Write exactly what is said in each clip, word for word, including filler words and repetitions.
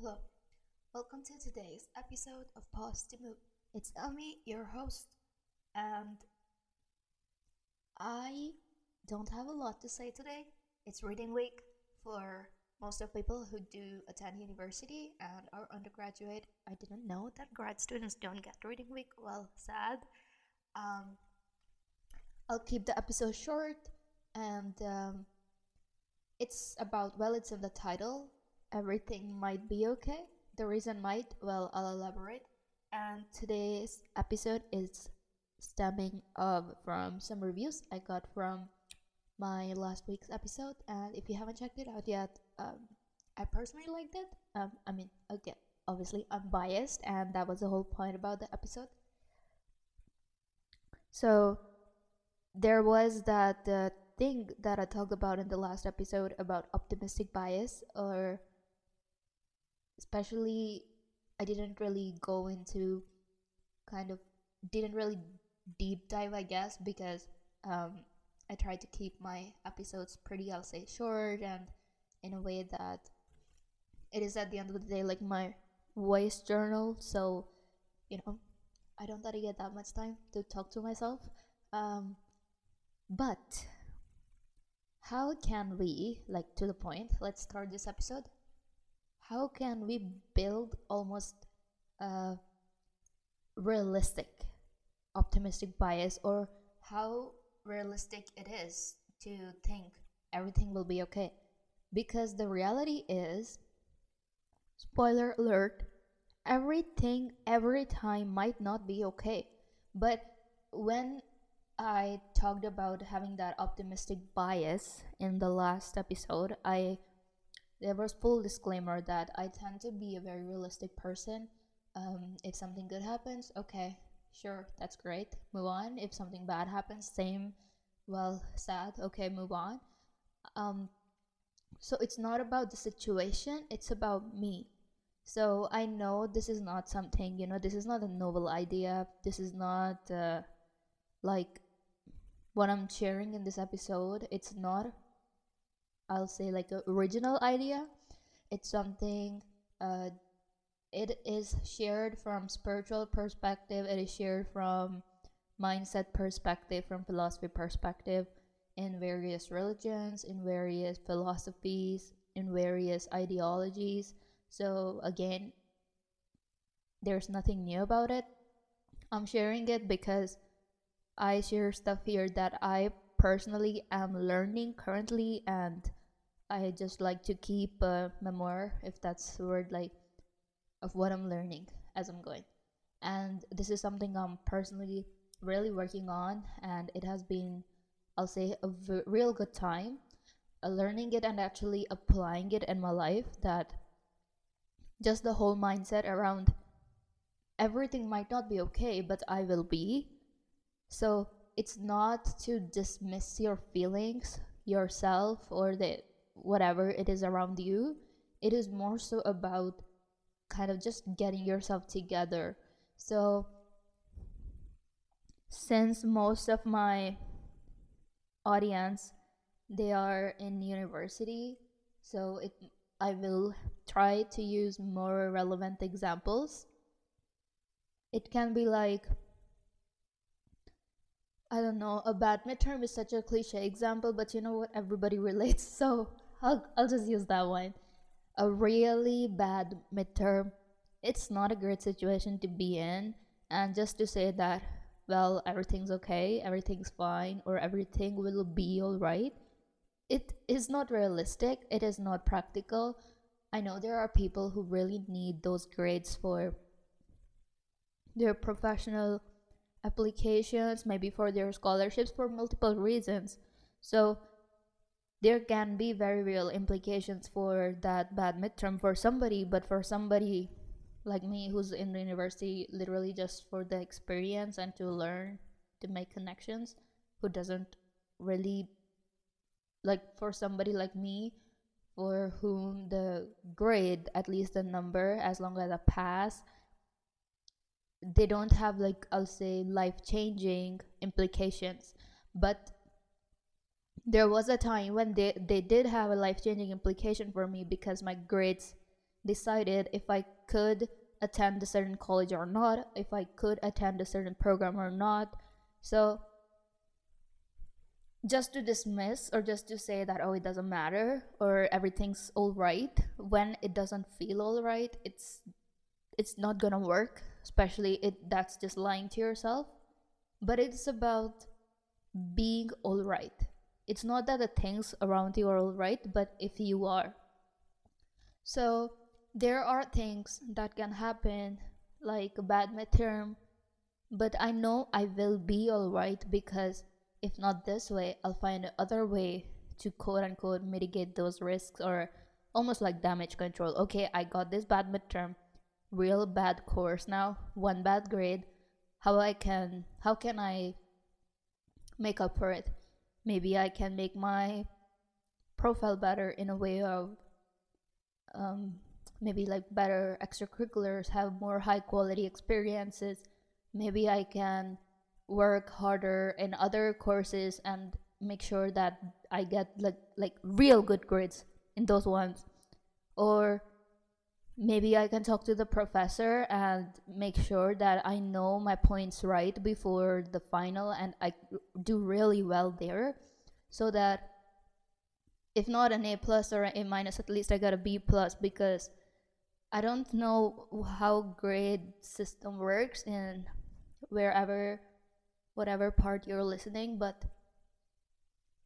Hello, welcome to today's episode of Pause to Move. It's Elmi, your host, and I don't have a lot to say today. It's reading week for most of people who do attend university and are undergraduate. I didn't know that grad students don't get reading week. Well, sad. Um, I'll keep the episode short, and um, it's about, well, it's in the title. Everything might be okay. The reason might, well, I'll elaborate. And today's episode is stemming of from some reviews I got from my last week's episode. And if you haven't checked it out yet, um, I personally liked it. Um, I mean, okay, obviously I'm biased, and that was the whole point about the episode. So there was that uh, thing that I talked about in the last episode about optimistic bias, or especially I didn't really go into kind of didn't really deep dive, I guess, because um, I tried to keep my episodes pretty, I'll say, short and in a way that it is at the end of the day like my voice journal, so you know I don't really get that much time to talk to myself. Um, but how can we, like to the point, let's start this episode. How can we build almost uh, realistic optimistic bias, or how realistic it is to think everything will be okay? Because the reality is, spoiler alert, everything every time might not be okay. But when I talked about having that optimistic bias in the last episode, I There was full disclaimer that I tend to be a very realistic person. Um, if something good happens, okay, sure, that's great, move on. If something bad happens, same, well, sad, okay, move on. Um, so it's not about the situation, it's about me. So I know this is not something, you know, this is not a novel idea. This is not uh, like what I'm sharing in this episode. It's not, I'll say, like an original idea. It's something, uh, it is shared from spiritual perspective, it is shared from mindset perspective, from philosophy perspective, in various religions, in various philosophies, in various ideologies. So again, there's nothing new about it. I'm sharing it because I share stuff here that I personally am learning currently, and I just like to keep a memoir, if that's the word, like of what I'm learning as I'm going. And this is something I'm personally really working on, and it has been, I'll say, a v- real good time uh, learning it and actually applying it in my life. That just the whole mindset around everything might not be okay, but I will be. So it's not to dismiss your feelings, yourself, or the whatever it is around you. It is more so about kind of just getting yourself together. So since most of my audience, they are in university, so it I will try to use more relevant examples. It can be like, I don't know, a bad midterm is such a cliche example, but you know what, everybody relates, so I'll, I'll just use that one. A really bad midterm, it's not a great situation to be in, and just to say that, well, everything's okay, everything's fine, or everything will be alright, it is not realistic, it is not practical. I know there are people who really need those grades for their professional applications, maybe for their scholarships, for multiple reasons. So there can be very real implications for that bad midterm for somebody, but for somebody like me who's in the university literally just for the experience and to learn, to make connections, who doesn't really, like for somebody like me, for whom the grade, at least the number, as long as I pass, they don't have, like, I'll say, life-changing implications. But there was a time when they, they did have a life-changing implication for me, because my grades decided if I could attend a certain college or not, if I could attend a certain program or not. So just to dismiss or just to say that, oh, it doesn't matter or everything's all right, when it doesn't feel all right, it's it's not gonna work. Especially it that's just lying to yourself. But it's about being all right. It's not that the things around you are all right, but if you are. So there are things that can happen, like a bad midterm, but I know I will be all right, because if not this way, I'll find another way to quote-unquote mitigate those risks, or almost like damage control. Okay, I got this bad midterm, real bad course now, one bad grade. How I can, how can I make up for it? Maybe I can make my profile better in a way of um, maybe like better extracurriculars, have more high quality experiences. Maybe I can work harder in other courses and make sure that I get like like real good grades in those ones. Or maybe I can talk to the professor and make sure that I know my points right before the final and I do really well there, so that if not an A plus or an A minus, at least I got a B plus, because I don't know how grade system works in wherever, whatever part you're listening, but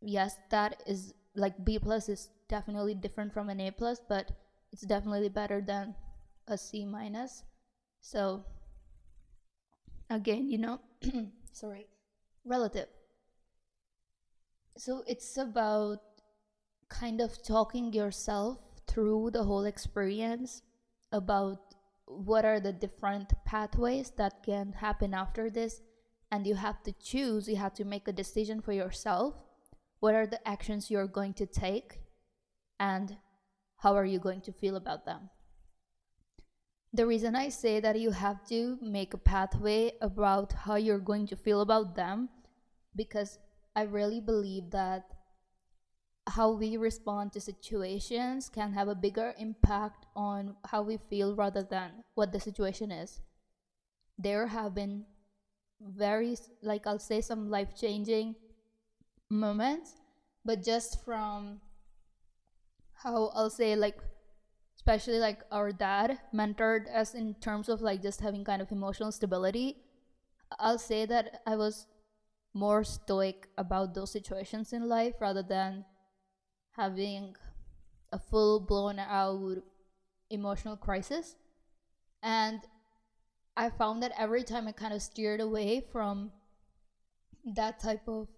yes, that is like B plus is definitely different from an A plus, but it's definitely better than a C minus. So again, you know, sorry, relative. So it's about kind of talking yourself through the whole experience about what are the different pathways that can happen after this. And you have to choose, you have to make a decision for yourself. What are the actions you're going to take? And how are you going to feel about them? The reason I say that you have to make a pathway about how you're going to feel about them, because I really believe that how we respond to situations can have a bigger impact on how we feel rather than what the situation is. There have been very, like I'll say some life-changing moments, but just from how I'll say, like, especially like our dad mentored us in terms of like just having kind of emotional stability. I'll say that I was more stoic about those situations in life rather than having a full blown out emotional crisis. And I found that every time I kind of steered away from that type of,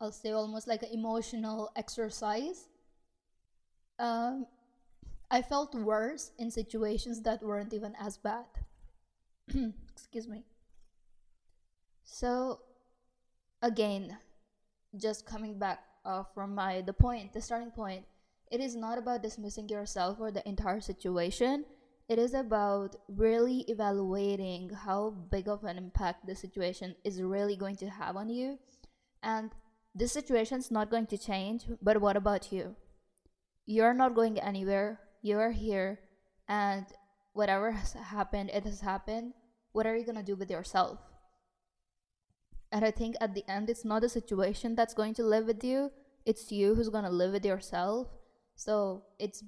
I'll say almost like an emotional exercise, Um, I felt worse in situations that weren't even as bad. Excuse me. So, again, just coming back uh, from my the point, the starting point, it is not about dismissing yourself or the entire situation. It is about really evaluating how big of an impact the situation is really going to have on you. And this situation's not going to change, but what about you? You're not going anywhere, you're here, and whatever has happened, it has happened. What are you gonna do with yourself? And I think at the end, it's not the situation that's going to live with you, it's you who's gonna live with yourself. So it's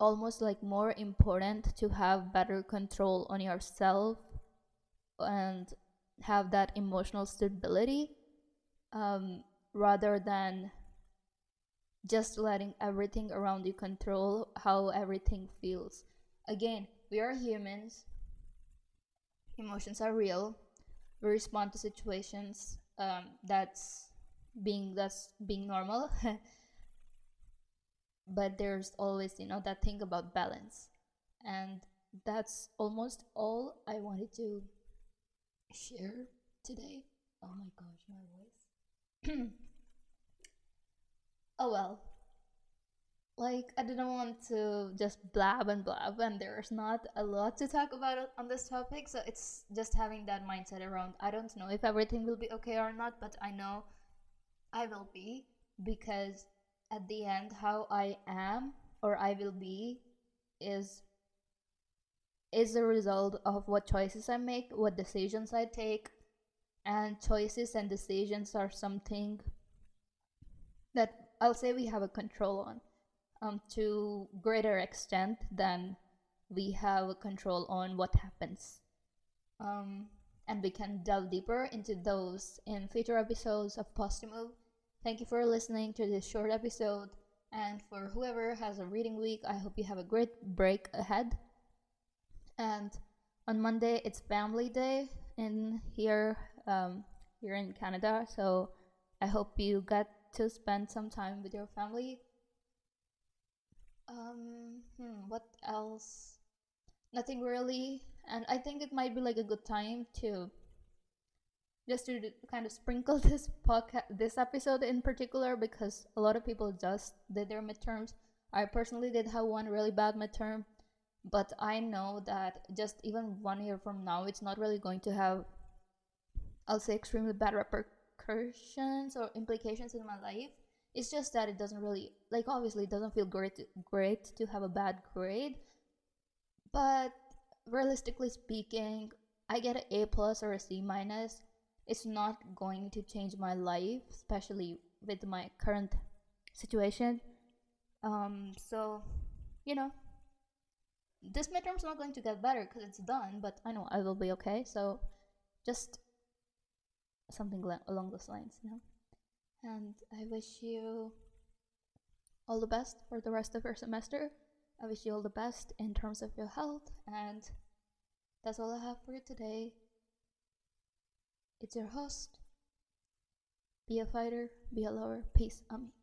almost like more important to have better control on yourself and have that emotional stability, um, rather than just letting everything around you control how everything feels. Again, we are humans. Emotions are real. We respond to situations. Um, that's being that's being normal. But there's always, you know, that thing about balance. And that's almost all I wanted to share today. Oh my gosh, my voice. Oh well, like I didn't want to just blab and blab, and there's not a lot to talk about on this topic, so it's just having that mindset around, I don't know if everything will be okay or not, but I know I will be, because at the end, how I am or I will be is is the result of what choices I make, what decisions I take, and choices and decisions are something that I'll say we have a control on, um, to greater extent than we have a control on what happens. Um, and we can delve deeper into those in future episodes of Pause to Move. Thank you for listening to this short episode, and for whoever has a reading week, I hope you have a great break ahead. And on Monday, it's Family Day in here, um, here in Canada, so I hope you get to spend some time with your family. Um, hmm, what else? Nothing really. And I think it might be like a good time to just to kind of sprinkle this podcast, this episode in particular, because a lot of people just did their midterms. I personally did have one really bad midterm, but I know that just even one year from now, it's not really going to have, I'll say, extremely bad repercussions or implications in my life. It's just that it doesn't really, like, obviously it doesn't feel great to, great to have a bad grade, but realistically speaking, I get an A plus or a C minus. It's not going to change my life, especially with my current situation. Um, so, you know, this midterm's not going to get better because it's done, but I know I will be okay. So, just something la- along those lines, you know. And I wish you all the best for the rest of your semester. I wish you all the best in terms of your health, and that's all I have for you today. It's your host. Be a fighter, be a lover. Peace, Ami.